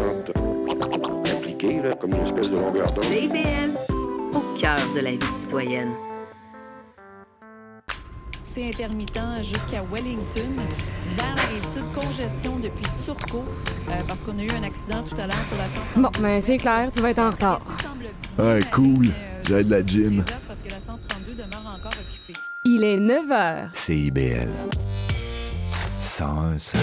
60 impliqués, là, comme une espèce de longueur d'onde. CIBL, au cœur de la vie citoyenne. C'est intermittent jusqu'à Wellington. Vers la Rive-Sud, congestion depuis Turcot, parce qu'on a eu un accident tout à l'heure sur la centrale. Bon, mais c'est clair, tu vas être en retard. Ah, cool. J'ai de la gym. Il est 9h. CIBL. 101.5.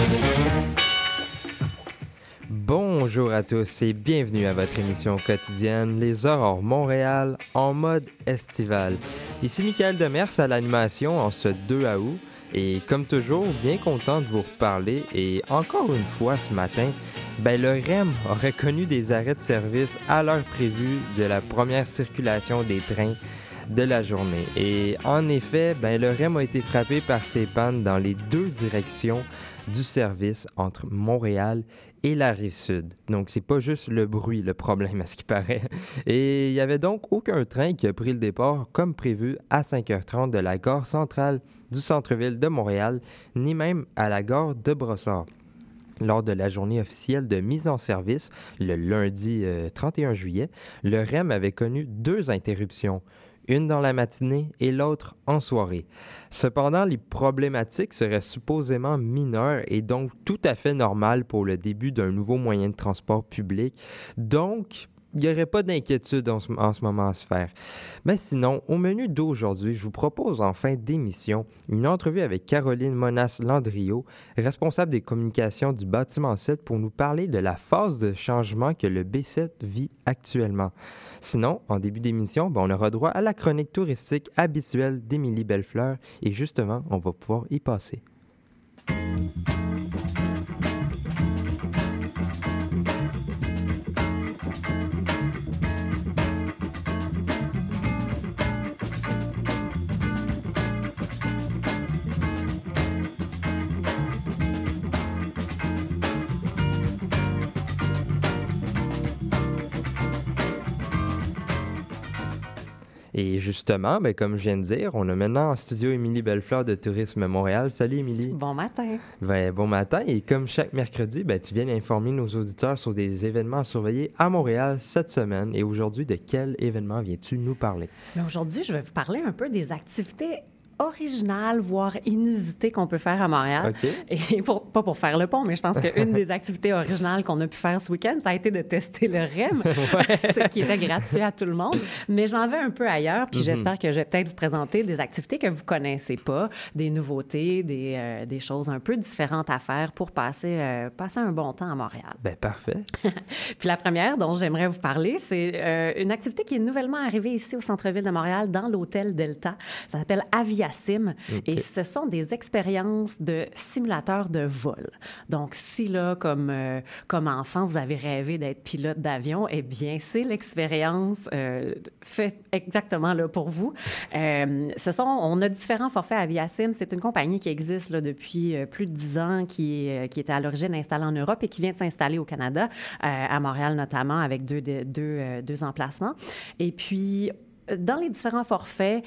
Bonjour à tous et bienvenue à votre émission quotidienne Les Aurores Montréal en mode estival. Ici Mickaël Demers à l'animation en ce 2 août et comme toujours, bien content de vous reparler et encore une fois ce matin, le REM aurait connu des arrêts de service à l'heure prévue de la première circulation des trains de la journée. Et en effet, le REM a été frappé par ces pannes dans les deux directions du service entre Montréal et la Rive-Sud. Donc, c'est pas juste le bruit, le problème, à ce qui paraît. Et il n'y avait donc aucun train qui a pris le départ comme prévu à 5h30 de la gare centrale du centre-ville de Montréal, ni même à la gare de Brossard. Lors de la journée officielle de mise en service, le lundi 31 juillet, le REM avait connu deux interruptions. Une dans la matinée et l'autre en soirée. Cependant, les problématiques seraient supposément mineures et donc tout à fait normales pour le début d'un nouveau moyen de transport public. Donc, il n'y aurait pas d'inquiétude en ce moment à se faire. Mais sinon, au menu d'aujourd'hui, je vous propose en fin d'émission une entrevue avec Caroline Monast-Landriault, responsable des communications du Bâtiment 7, pour nous parler de la phase de changement que le B7 vit actuellement. Sinon, en début d'émission, on aura droit à la chronique touristique habituelle d'Émilie Bellefleur et justement, on va pouvoir y passer. Et justement, comme je viens de dire, on a maintenant en studio Émilie Bellefleur de Tourisme Montréal. Salut Émilie. Bon matin. Bon matin. Et comme chaque mercredi, tu viens informer nos auditeurs sur des événements à surveiller à Montréal cette semaine. Et aujourd'hui, de quel événement viens-tu nous parler? Bien, aujourd'hui, je vais vous parler un peu des activités original, voire inusité qu'on peut faire à Montréal. Okay. Et pas pour faire le pont, mais je pense qu'une des activités originales qu'on a pu faire ce week-end, ça a été de tester le REM, ce qui était gratuit à tout le monde. Mais je m'en vais un peu ailleurs, puis j'espère que je vais peut-être vous présenter des activités que vous connaissez pas, des nouveautés, des choses un peu différentes à faire pour passer un bon temps à Montréal. Bien, parfait. Puis la première dont j'aimerais vous parler, c'est une activité qui est nouvellement arrivée ici au centre-ville de Montréal, dans l'hôtel Delta. Ça s'appelle Aviasim. Et ce sont des expériences de simulateurs de vol. Donc, si là, comme enfant, vous avez rêvé d'être pilote d'avion, eh bien, c'est l'expérience faite exactement là pour vous. On a différents forfaits Aviasim. C'est une compagnie qui existe là, depuis plus de 10 ans, qui était à l'origine installée en Europe et qui vient de s'installer au Canada, à Montréal notamment, avec deux emplacements. Et puis, dans les différents forfaits,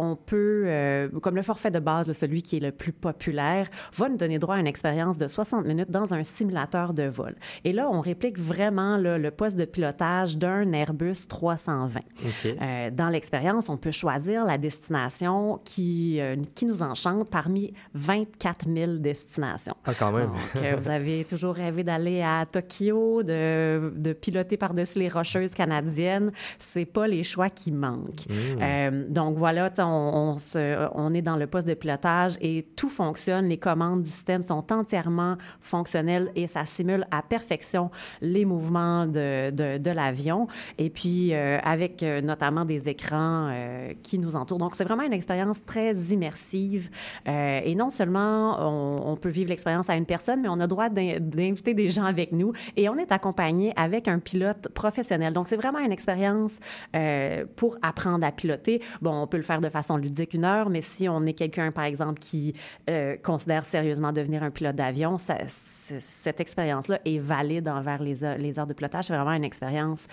on peut, comme le forfait de base, celui qui est le plus populaire, va nous donner droit à une expérience de 60 minutes dans un simulateur de vol. Et là, on réplique vraiment le poste de pilotage d'un Airbus 320. Okay. Dans l'expérience, on peut choisir la destination qui nous enchante parmi 24 000 destinations. Ah, quand même! Donc, vous avez toujours rêvé d'aller à Tokyo, de piloter par-dessus les Rocheuses canadiennes. C'est pas les choix qui manquent. Donc voilà, on est dans le poste de pilotage et tout fonctionne. Les commandes du système sont entièrement fonctionnelles et ça simule à perfection les mouvements de l'avion et puis avec notamment des écrans qui nous entourent. Donc c'est vraiment une expérience très immersive et non seulement on peut vivre l'expérience à une personne, mais on a droit d'inviter des gens avec nous et on est accompagné avec un pilote professionnel. Donc c'est vraiment une expérience pour apprendre à piloter. Bon, on peut le faire de façon ludique 1 heure, mais si on est quelqu'un, par exemple, qui considère sérieusement devenir un pilote d'avion, cette expérience-là est valide envers les heures de pilotage. C'est vraiment une expérience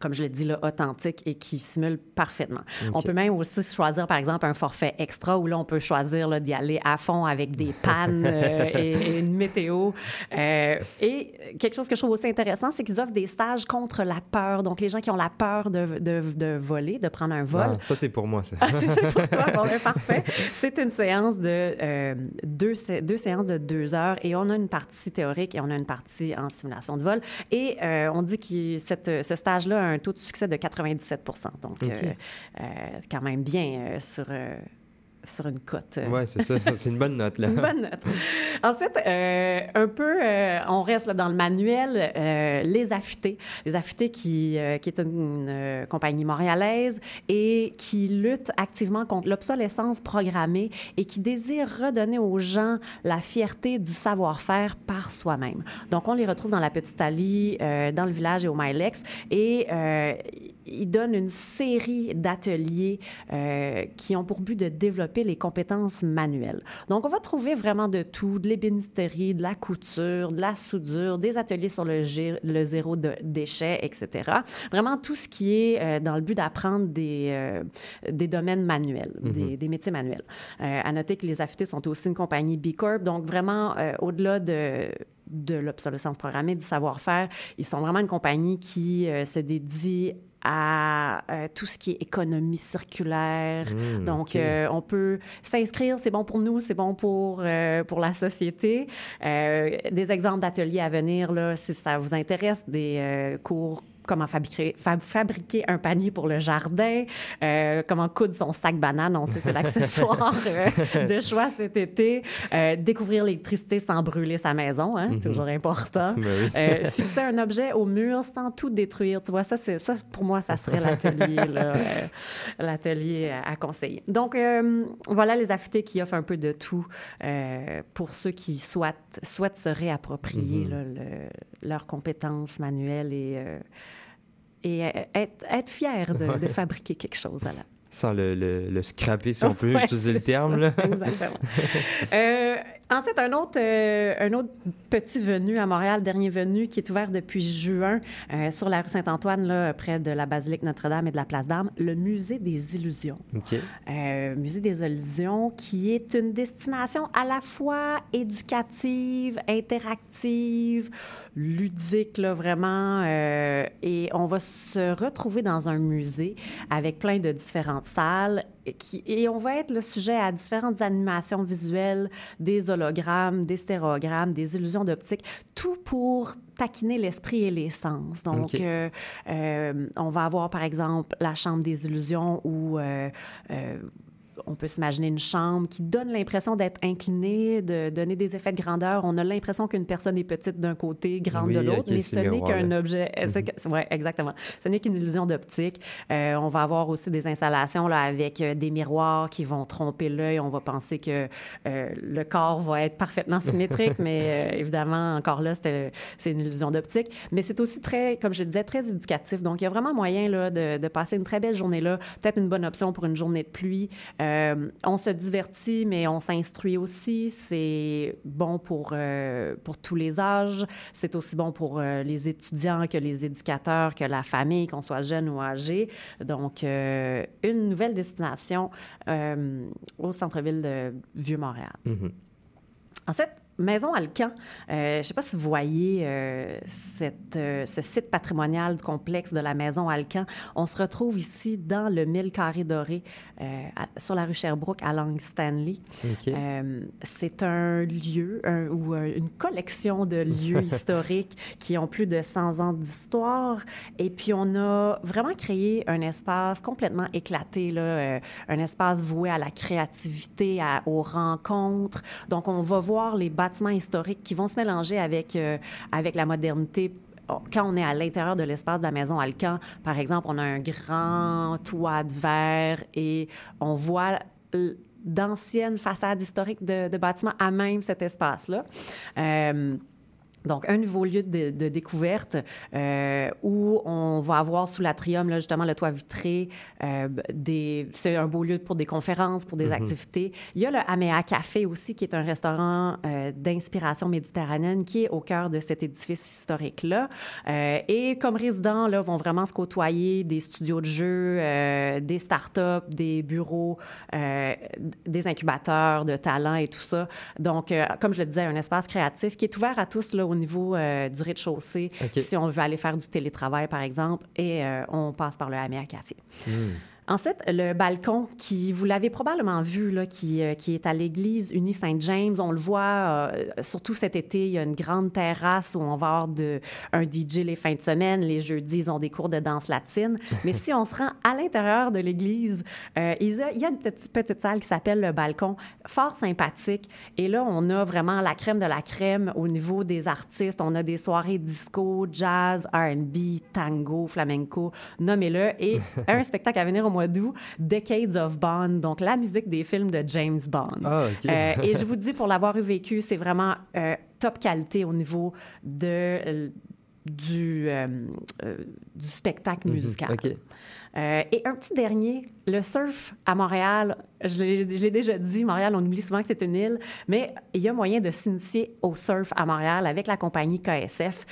comme je le dis, là, authentique et qui simule parfaitement. Okay. On peut même aussi choisir, par exemple, un forfait extra où là, on peut choisir là, d'y aller à fond avec des pannes et une météo. Et quelque chose que je trouve aussi intéressant, c'est qu'ils offrent des stages contre la peur. Donc, les gens qui ont la peur de voler, de prendre un vol. Ah, ça, c'est pour moi, ça. Ah, c'est pour toi. Bon, ben, parfait. C'est une séance de deux séances de 2 heures et on a une partie théorique et on a une partie en simulation de vol. Et on dit que ce stage-là a un taux de succès de 97%. Donc, okay. Quand même bien sur une cote. Oui, c'est ça. C'est une bonne note, là. Une bonne note. Ensuite, un peu, on reste là, dans le manuel, Les Affûtés. Les Affûtés qui est une compagnie montréalaise et qui lutte activement contre l'obsolescence programmée et qui désire redonner aux gens la fierté du savoir-faire par soi-même. Donc, on les retrouve dans la Petite-Italie, dans le village et au Milex et... Ils donnent une série d'ateliers qui ont pour but de développer les compétences manuelles. Donc, on va trouver vraiment de tout, de l'ébénisterie, de la couture, de la soudure, des ateliers sur le zéro déchet, etc. Vraiment tout ce qui est dans le but d'apprendre des domaines manuels, mm-hmm. des métiers manuels. À noter que les affûtés sont aussi une compagnie B Corp, donc vraiment au-delà de l'obsolescence programmée, du savoir-faire, ils sont vraiment une compagnie qui se dédie à tout ce qui est économie circulaire. Donc, okay. On peut s'inscrire, c'est bon pour nous, c'est bon pour la société. Des exemples d'ateliers à venir, là, si ça vous intéresse, des cours comment fabriquer un panier pour le jardin, comment coudre son sac banane, on sait c'est l'accessoire de choix cet été, découvrir l'électricité sans brûler sa maison, hein, mm-hmm. toujours important, fixer un objet au mur sans tout détruire, tu vois, ça pour moi, ça serait l'atelier, là, l'atelier à conseiller. Donc, voilà les affûtés qui offrent un peu de tout pour ceux qui souhaitent se réapproprier mm-hmm. là, leurs compétences manuelles et être fier de fabriquer quelque chose à la... Sans le scraper, si on peut utiliser le terme. Là. Exactement. Ensuite, un autre petit venu à Montréal, dernier venu, qui est ouvert depuis juin sur la rue Saint-Antoine, là, près de la basilique Notre-Dame et de la place d'Armes, le Musée des illusions. OK. Musée des illusions, qui est une destination à la fois éducative, interactive, ludique, là, vraiment. Et on va se retrouver dans un musée avec plein de différentes salles. Et on va être le sujet à différentes animations visuelles, des hologrammes, des stérogrammes, des illusions d'optique, tout pour taquiner l'esprit et les sens. Donc, okay. On va avoir, par exemple, la chambre des illusions où... on peut s'imaginer une chambre qui donne l'impression d'être inclinée, de donner des effets de grandeur. On a l'impression qu'une personne est petite d'un côté, grande de l'autre, okay, mais ce n'est qu'un objet. Mm-hmm. Oui, exactement. Ce n'est qu'une illusion d'optique. On va avoir aussi des installations là, avec des miroirs qui vont tromper l'œil. On va penser que le corps va être parfaitement symétrique, mais évidemment, encore là, c'est une illusion d'optique. Mais c'est aussi très, comme je le disais, très éducatif. Donc, il y a vraiment moyen là, de passer une très belle journée là. Peut-être une bonne option pour une journée de pluie. On se divertit, mais on s'instruit aussi. C'est bon pour tous les âges. C'est aussi bon pour les étudiants que les éducateurs, que la famille, qu'on soit jeune ou âgé. Donc, une nouvelle destination au centre-ville de Vieux-Montréal. Mm-hmm. Ensuite, Maison Alcan. Je ne sais pas si vous voyez ce site patrimonial du complexe de la Maison Alcan. On se retrouve ici dans le 1000 carrés dorés sur la rue Sherbrooke à Long-Stanley. Okay. C'est un lieu ou une collection de lieux historiques qui ont plus de 100 ans d'histoire. Et puis, on a vraiment créé un espace complètement éclaté, là, un espace voué à la créativité, aux rencontres. Donc, on va voir les bâtiments historiques qui vont se mélanger avec la modernité. Quand on est à l'intérieur de l'espace de la Maison Alcan, par exemple, on a un grand toit de verre et on voit d'anciennes façades historiques de bâtiments à même cet espace-là. Donc, un nouveau lieu de découverte où on va avoir sous l'atrium, là, justement, le toit vitré. C'est un beau lieu pour des conférences, pour des activités. Il y a le Améa Café aussi, qui est un restaurant d'inspiration méditerranéenne qui est au cœur de cet édifice historique-là. Et comme résidents, là, vont vraiment se côtoyer des studios de jeux, des start-up, des bureaux, des incubateurs de talents et tout ça. Donc, comme je le disais, un espace créatif qui est ouvert à tous, là, au niveau du rez-de-chaussée, si on veut aller faire du télétravail, par exemple, et on passe par le Améa Café. Ensuite, le balcon, qui, vous l'avez probablement vu, là, qui est à l'église Unie-Saint-James. On le voit, surtout cet été, il y a une grande terrasse où on va avoir un DJ les fins de semaine. Les jeudis, ils ont des cours de danse latine. Mais si on se rend à l'intérieur de l'église, il y a une petite salle qui s'appelle le balcon, fort sympathique. Et là, on a vraiment la crème de la crème au niveau des artistes. On a des soirées disco, jazz, R&B, tango, flamenco, nommez-le. Et un spectacle à venir au mois d'août, Decades of Bond, donc la musique des films de James Bond. Ah, okay. Et je vous dis, pour l'avoir vécu, c'est vraiment top qualité au niveau du spectacle musical. Okay. Et un petit dernier, le surf à Montréal. Je l'ai déjà dit, Montréal, on oublie souvent que c'est une île, mais il y a moyen de s'initier au surf à Montréal avec la compagnie KSF,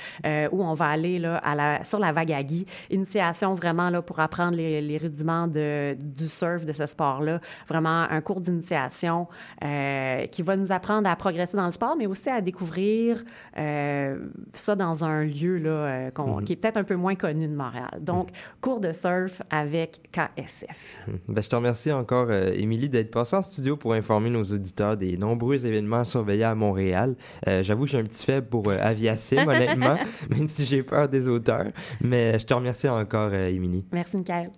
où on va aller là, sur la vague à Guy. Initiation vraiment là, pour apprendre les rudiments du surf, de ce sport-là. Vraiment un cours d'initiation qui va nous apprendre à progresser dans le sport, mais aussi à découvrir ça dans un lieu là, qui est peut-être un peu moins connu de Montréal. Donc, cours de surf avec KSF. Bien, je te remercie encore, Émilie, d'être passée en studio pour informer nos auditeurs des nombreux événements surveillés à Montréal. J'avoue que j'ai un petit faible pour Aviasim, honnêtement, même si j'ai peur des auteurs. Mais je te remercie encore, Émilie. Merci, Mickaël.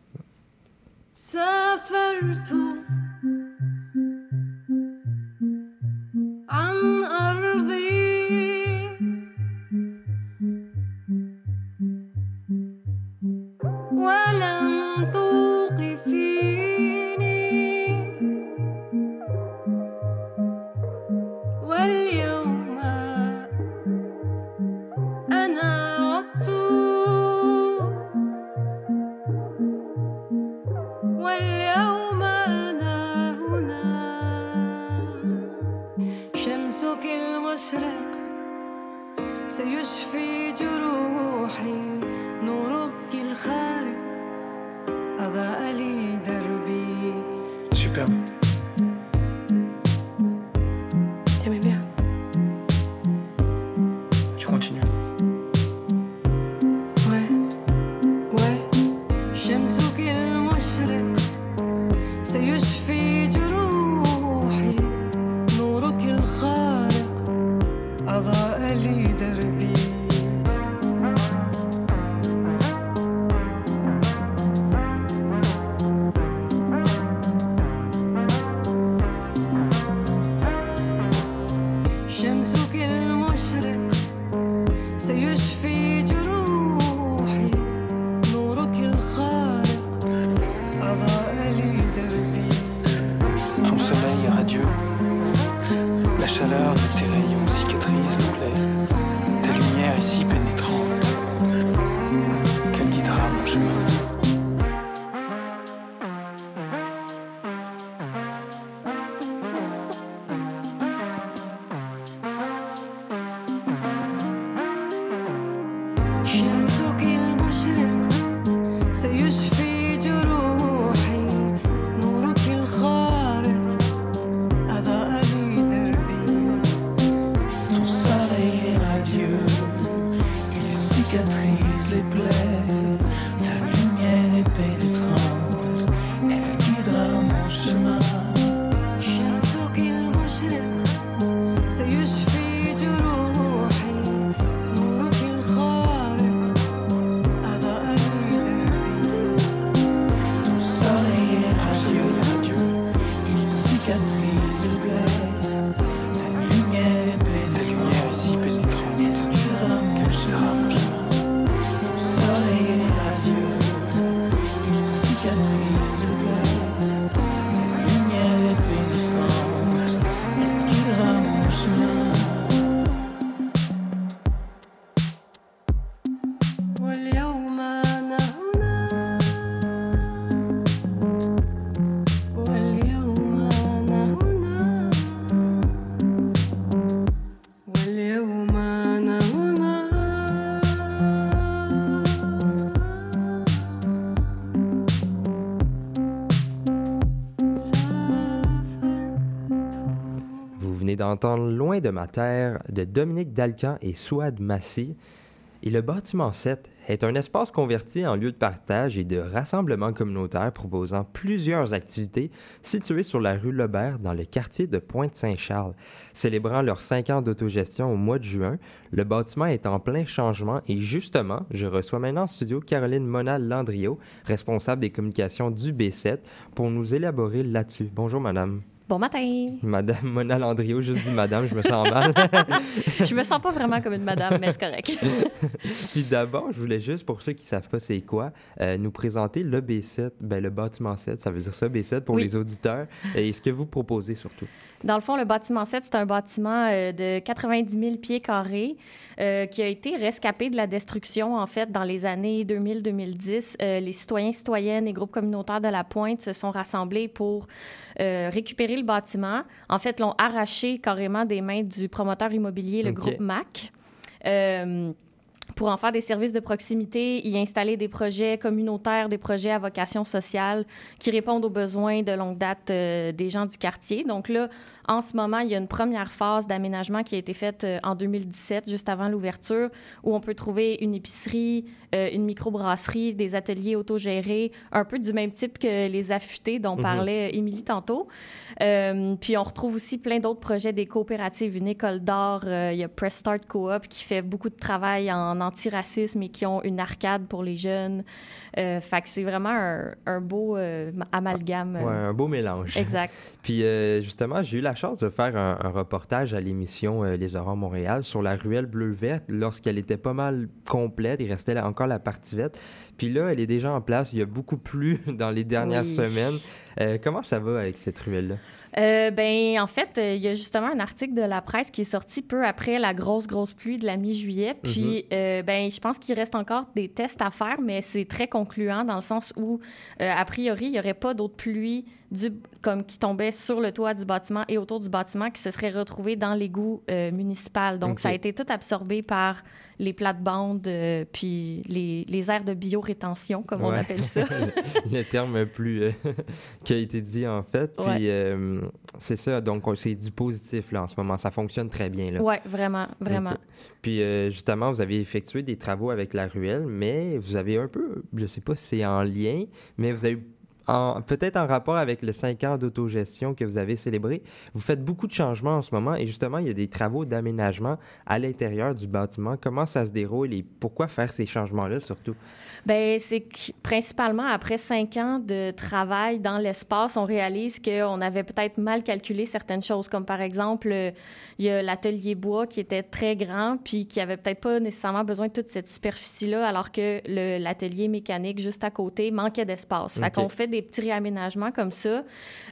Ça fait le tour. Soleil d'entendre Loin de ma terre de Dominique D'Alcan et Souad Massi. Et le bâtiment 7 est un espace converti en lieu de partage et de rassemblement communautaire proposant plusieurs activités situées sur la rue Lobert dans le quartier de Pointe-Saint-Charles. Célébrant leurs 5 ans d'autogestion au mois de juin, le bâtiment est en plein changement et justement, je reçois maintenant en studio Caroline Monast-Landriault, responsable des communications du B7, pour nous élaborer là-dessus. Bonjour madame. Bon matin. Madame Monast-Landriault, je dis madame, je me sens mal. Je me sens pas vraiment comme une madame, mais c'est correct. Puis d'abord, je voulais juste, pour ceux qui savent pas c'est quoi, nous présenter le B7, le bâtiment 7, ça veut dire ça, B7 pour les auditeurs, et ce que vous proposez surtout. Dans le fond, le bâtiment 7, c'est un bâtiment de 90 000 pieds carrés qui a été rescapé de la destruction, en fait, dans les années 2000-2010. Les citoyens, citoyennes et groupes communautaires de la Pointe se sont rassemblés pour récupérer le bâtiment. En fait, l'ont arraché carrément des mains du promoteur immobilier, le groupe MAC, pour en faire des services de proximité, y installer des projets communautaires, des projets à vocation sociale qui répondent aux besoins de longue date des gens du quartier. Donc là, en ce moment, il y a une première phase d'aménagement qui a été faite en 2017, juste avant l'ouverture, où on peut trouver une épicerie, une microbrasserie, des ateliers autogérés, un peu du même type que les affûtés dont parlait Émilie tantôt. Puis on retrouve aussi plein d'autres projets, des coopératives, une école d'art. Il y a Press Start Coop qui fait beaucoup de travail en antiracisme et qui ont une arcade pour les jeunes. Fait que c'est vraiment un beau amalgame. Oui, un beau mélange. Exact. Puis justement, j'ai eu la chance de faire un reportage à l'émission Les Aurores Montréal sur la ruelle bleu-verte lorsqu'elle était pas mal complète. Il restait encore la partie verte. Puis là, elle est déjà en place. Il y a beaucoup plu dans les dernières semaines. Comment ça va avec cette ruelle-là? En fait, il y a justement un article de la presse qui est sorti peu après la grosse pluie de la mi-juillet. Puis, je pense qu'il reste encore des tests à faire, mais c'est très concluant dans le sens où, a priori, il n'y aurait pas d'autres pluies qui tombaient sur le toit du bâtiment et autour du bâtiment qui se seraient retrouvées dans l'égout municipal. Donc, ça a été tout absorbé par les plates-bandes puis les aires de biorétention, comme on appelle ça. Le terme plus qui a été dit, en fait. Puis, c'est ça, donc c'est du positif là, en ce moment. Ça fonctionne très bien. Oui, vraiment. Okay. Puis justement, vous avez effectué des travaux avec la ruelle, mais vous avez un peu, je ne sais pas si c'est en lien, mais vous avez peut-être en rapport avec le 5 ans d'autogestion que vous avez célébré, vous faites beaucoup de changements en ce moment et justement, il y a des travaux d'aménagement à l'intérieur du bâtiment. Comment ça se déroule et pourquoi faire ces changements-là surtout? Bien, c'est que principalement après 5 ans de travail dans l'espace, on réalise qu'on avait peut-être mal calculé certaines choses, comme par exemple, il y a l'atelier bois qui était très grand puis qui n'avait peut-être pas nécessairement besoin de toute cette superficie-là, alors que l'atelier mécanique juste à côté manquait d'espace. Fait qu'on fait des petits réaménagements comme ça.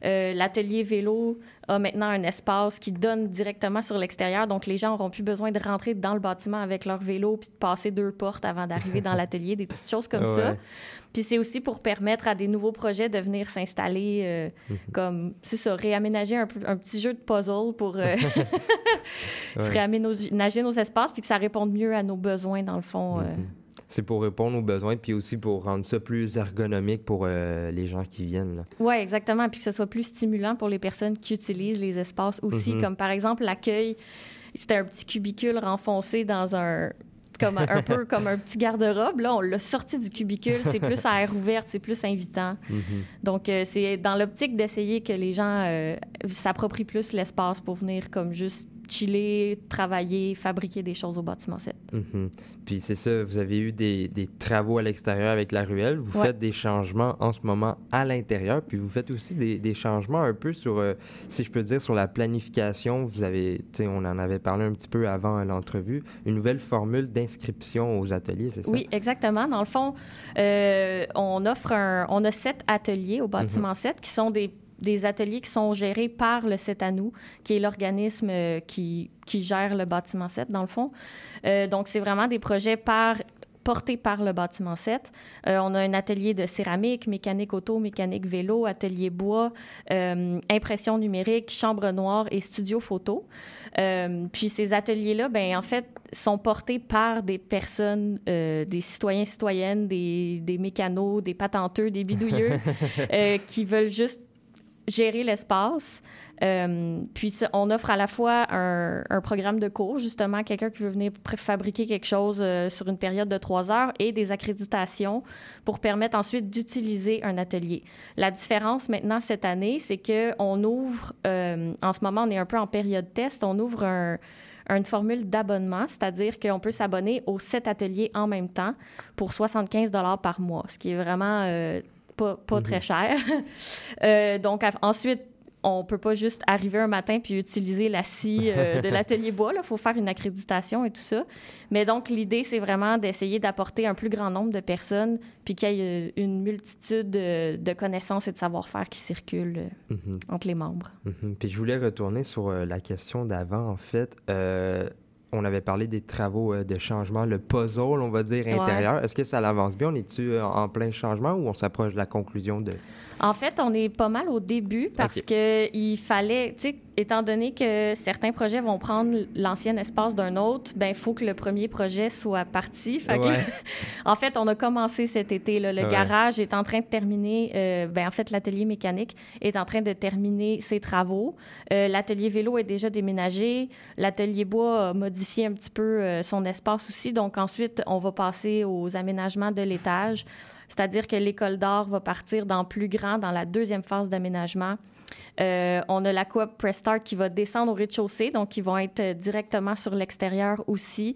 L'atelier vélo a maintenant un espace qui donne directement sur l'extérieur, donc les gens n'auront plus besoin de rentrer dans le bâtiment avec leur vélo puis de passer 2 portes avant d'arriver dans l'atelier, des petites choses comme ça. Puis c'est aussi pour permettre à des nouveaux projets de venir s'installer, comme, c'est ça, réaménager un petit jeu de puzzle pour se réaménager nos espaces puis que ça réponde mieux à nos besoins, dans le fond. C'est pour répondre aux besoins, puis aussi pour rendre ça plus ergonomique pour les gens qui viennent. Oui, exactement, puis que ce soit plus stimulant pour les personnes qui utilisent les espaces aussi, comme par exemple l'accueil. C'était un petit cubicule renfoncé dans un peu comme un petit garde-robe. Là, on l'a sorti du cubicule, c'est plus à air ouverte, c'est plus invitant. Donc, c'est dans l'optique d'essayer que les gens s'approprient plus l'espace pour venir comme juste chiller, travailler, fabriquer des choses au bâtiment 7. Puis c'est ça, vous avez eu des travaux à l'extérieur avec la ruelle. Vous faites des changements en ce moment à l'intérieur, puis vous faites aussi des changements un peu sur, si je peux dire, sur la planification. Vous avez, on en avait parlé un petit peu avant l'entrevue, une nouvelle formule d'inscription aux ateliers, c'est ça? Oui, exactement. Dans le fond, on a 7 ateliers au bâtiment 7 qui sont des ateliers qui sont gérés par le CETANOU, qui est l'organisme qui gère le bâtiment 7, dans le fond. Donc, c'est vraiment des projets portés par le bâtiment 7. On a un atelier de céramique, mécanique auto, mécanique vélo, atelier bois, impression numérique, chambre noire et studio photo. Puis ces ateliers-là, en fait, sont portés par des personnes, des citoyens, citoyennes, des mécanos, des patenteux, des bidouilleux qui veulent juste gérer l'espace. Puis on offre à la fois un programme de cours, justement, quelqu'un qui veut venir fabriquer quelque chose sur une période de 3 heures, et des accréditations pour permettre ensuite d'utiliser un atelier. La différence maintenant cette année, c'est qu'on ouvre, en ce moment on est un peu en période test, on ouvre une formule d'abonnement, c'est-à-dire qu'on peut s'abonner aux 7 ateliers en même temps pour 75 $ par mois, ce qui est vraiment pas très cher. Donc ensuite, on ne peut pas juste arriver un matin puis utiliser la scie de l'atelier bois. Il faut faire une accréditation et tout ça. Mais donc, l'idée, c'est vraiment d'essayer d'apporter un plus grand nombre de personnes puis qu'il y ait une multitude de connaissances et de savoir-faire qui circulent entre les membres. Puis je voulais retourner sur la question d'avant, en fait. On avait parlé des travaux de changement, le puzzle, on va dire, intérieur. Ouais. Est-ce que ça avance bien? On est-tu en plein changement ou on s'approche de la conclusion de... En fait, on est pas mal au début parce qu'il fallait, tu sais, étant donné que certains projets vont prendre l'ancien espace d'un autre, ben il faut que le premier projet soit parti. Fait que en fait, on a commencé cet été, là. Le garage est en train de terminer, en fait, l'atelier mécanique est en train de terminer ses travaux. L'atelier vélo est déjà déménagé. L'atelier bois a modifié un petit peu son espace aussi. Donc ensuite, on va passer aux aménagements de l'étage. C'est-à-dire que l'école d'art va partir dans plus grand, dans la deuxième phase d'aménagement. On a la coop Press Start qui va descendre au rez-de-chaussée, donc ils vont être directement sur l'extérieur aussi.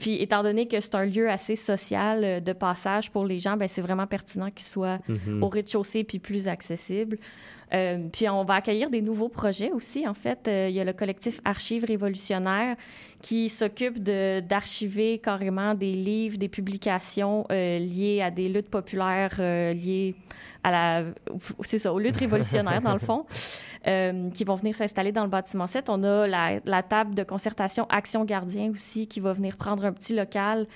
Puis étant donné que c'est un lieu assez social de passage pour les gens, bien, c'est vraiment pertinent qu'il soit au rez-de-chaussée puis plus accessible. Puis on va accueillir des nouveaux projets aussi, en fait. Il y a le collectif Archives révolutionnaires qui s'occupe d'archiver carrément des livres, des publications liées à des luttes populaires, liées à aux luttes révolutionnaires, dans le fond, qui vont venir s'installer dans le bâtiment 7. On a la table de concertation Action Gardien aussi qui va venir prendre un petit local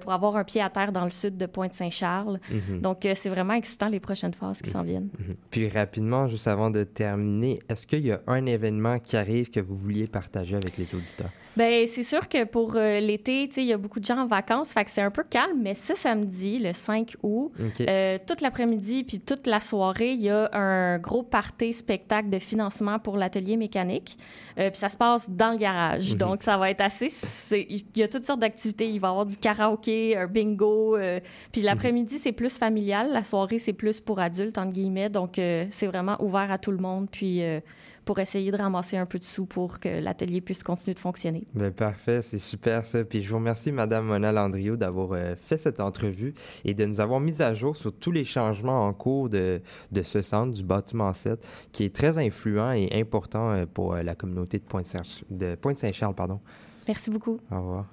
pour avoir un pied à terre dans le sud de Pointe-Saint-Charles. Donc, c'est vraiment excitant les prochaines phases qui s'en viennent. Puis rapidement, juste avant de terminer, est-ce qu'il y a un événement qui arrive que vous vouliez partager avec les auditeurs? Bien, c'est sûr que pour l'été, tu sais, il y a beaucoup de gens en vacances, fait que c'est un peu calme, mais ce samedi, le 5 août, toute l'après-midi puis toute la soirée, il y a un gros party spectacle de financement pour l'atelier mécanique, puis ça se passe dans le garage, donc ça va être assez... Il y a toutes sortes d'activités, il va y avoir du karaoké, un bingo, puis l'après-midi, c'est plus familial, la soirée, c'est plus pour adultes, entre guillemets, donc c'est vraiment ouvert à tout le monde, puis... pour essayer de ramasser un peu de sous pour que l'atelier puisse continuer de fonctionner. Bien, parfait, c'est super ça. Puis je vous remercie, Mme Monast-Landriault, d'avoir fait cette entrevue et de nous avoir mis à jour sur tous les changements en cours de ce centre, du bâtiment 7, qui est très influent et important pour la communauté de Pointe-Saint-Charles. Merci beaucoup. Au revoir.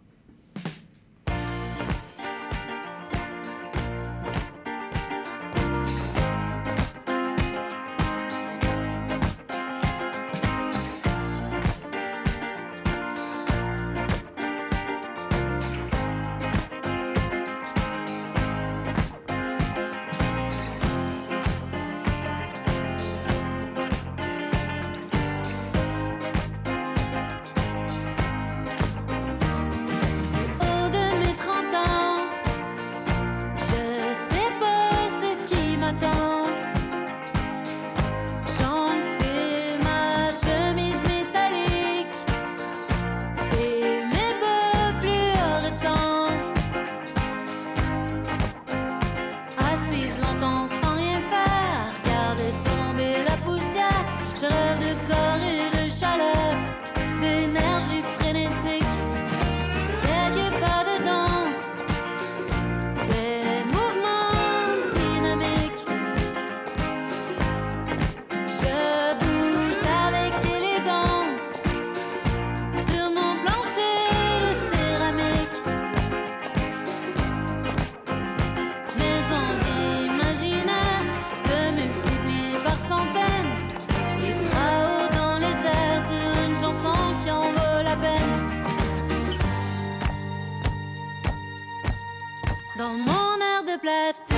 Dans mon air de plastique.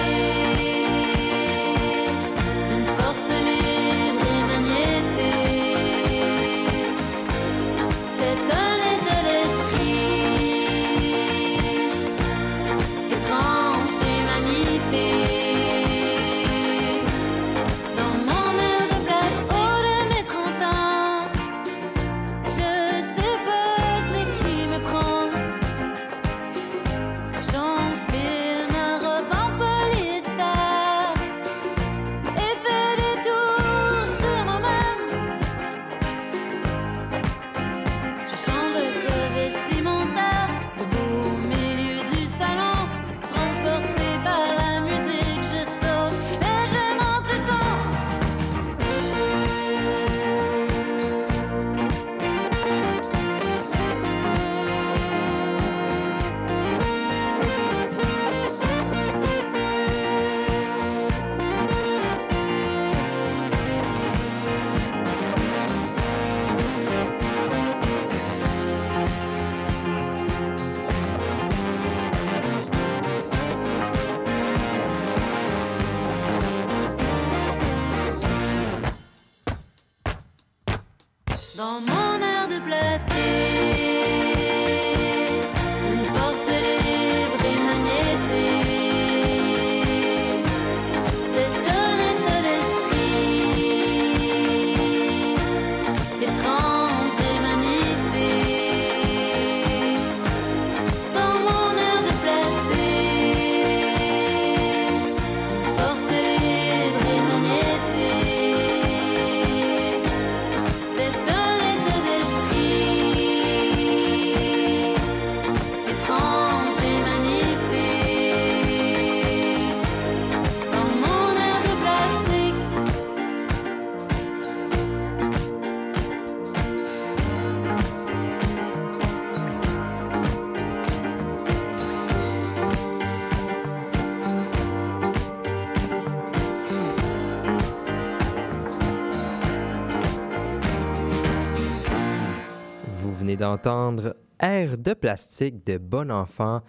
d'entendre Air de plastique de Bon Enfant.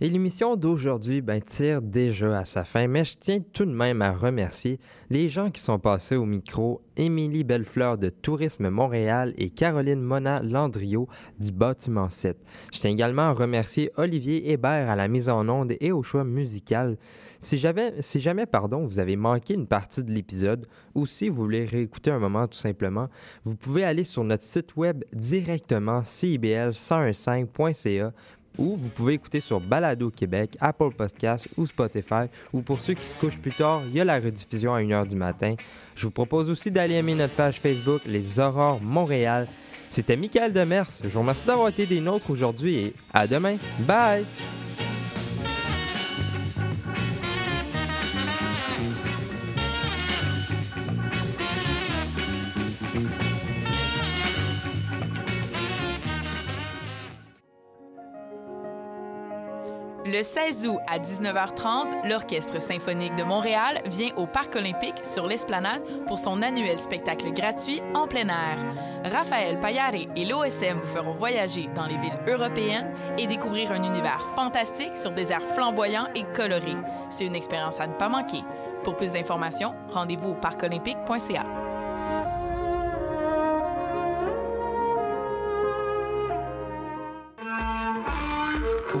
Et l'émission d'aujourd'hui tire déjà à sa fin, mais je tiens tout de même à remercier les gens qui sont passés au micro, Émilie Bellefleur de Tourisme Montréal et Caroline Monast-Landriault du Bâtiment 7. Je tiens également à remercier Olivier Hébert à la mise en onde et au choix musical. Si jamais, vous avez manqué une partie de l'épisode ou si vous voulez réécouter un moment tout simplement, vous pouvez aller sur notre site web directement CIBL1015.ca ou vous pouvez écouter sur Balado Québec, Apple Podcasts ou Spotify, ou pour ceux qui se couchent plus tard, il y a la rediffusion à 1h du matin. Je vous propose aussi d'aller aimer notre page Facebook, Les Aurores Montréal. C'était Mickaël Demers. Je vous remercie d'avoir été des nôtres aujourd'hui et à demain. Bye! Le 16 août à 19h30, l'Orchestre symphonique de Montréal vient au Parc olympique sur l'Esplanade pour son annuel spectacle gratuit en plein air. Raphaël Payari et l'OSM vous feront voyager dans les villes européennes et découvrir un univers fantastique sur des airs flamboyants et colorés. C'est une expérience à ne pas manquer. Pour plus d'informations, rendez-vous au parcolympique.ca. Vous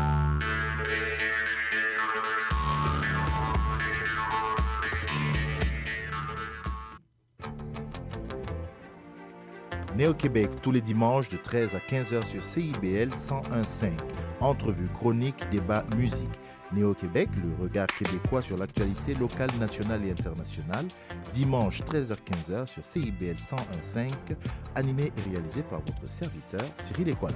Néo Québec, tous les dimanches de 13 à 15h sur CIBL 101.5. Entrevues, chroniques, débats, musique. Néo Québec, le regard québécois sur l'actualité locale, nationale et internationale. Dimanche 13h-15h sur CIBL 101.5. Animé et réalisé par votre serviteur Cyril Écolet.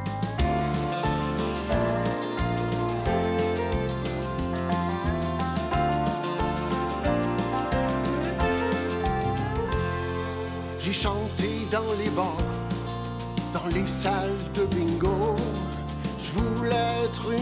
J'ai chanté dans les bars, dans les salles de bingo. Je voulais être une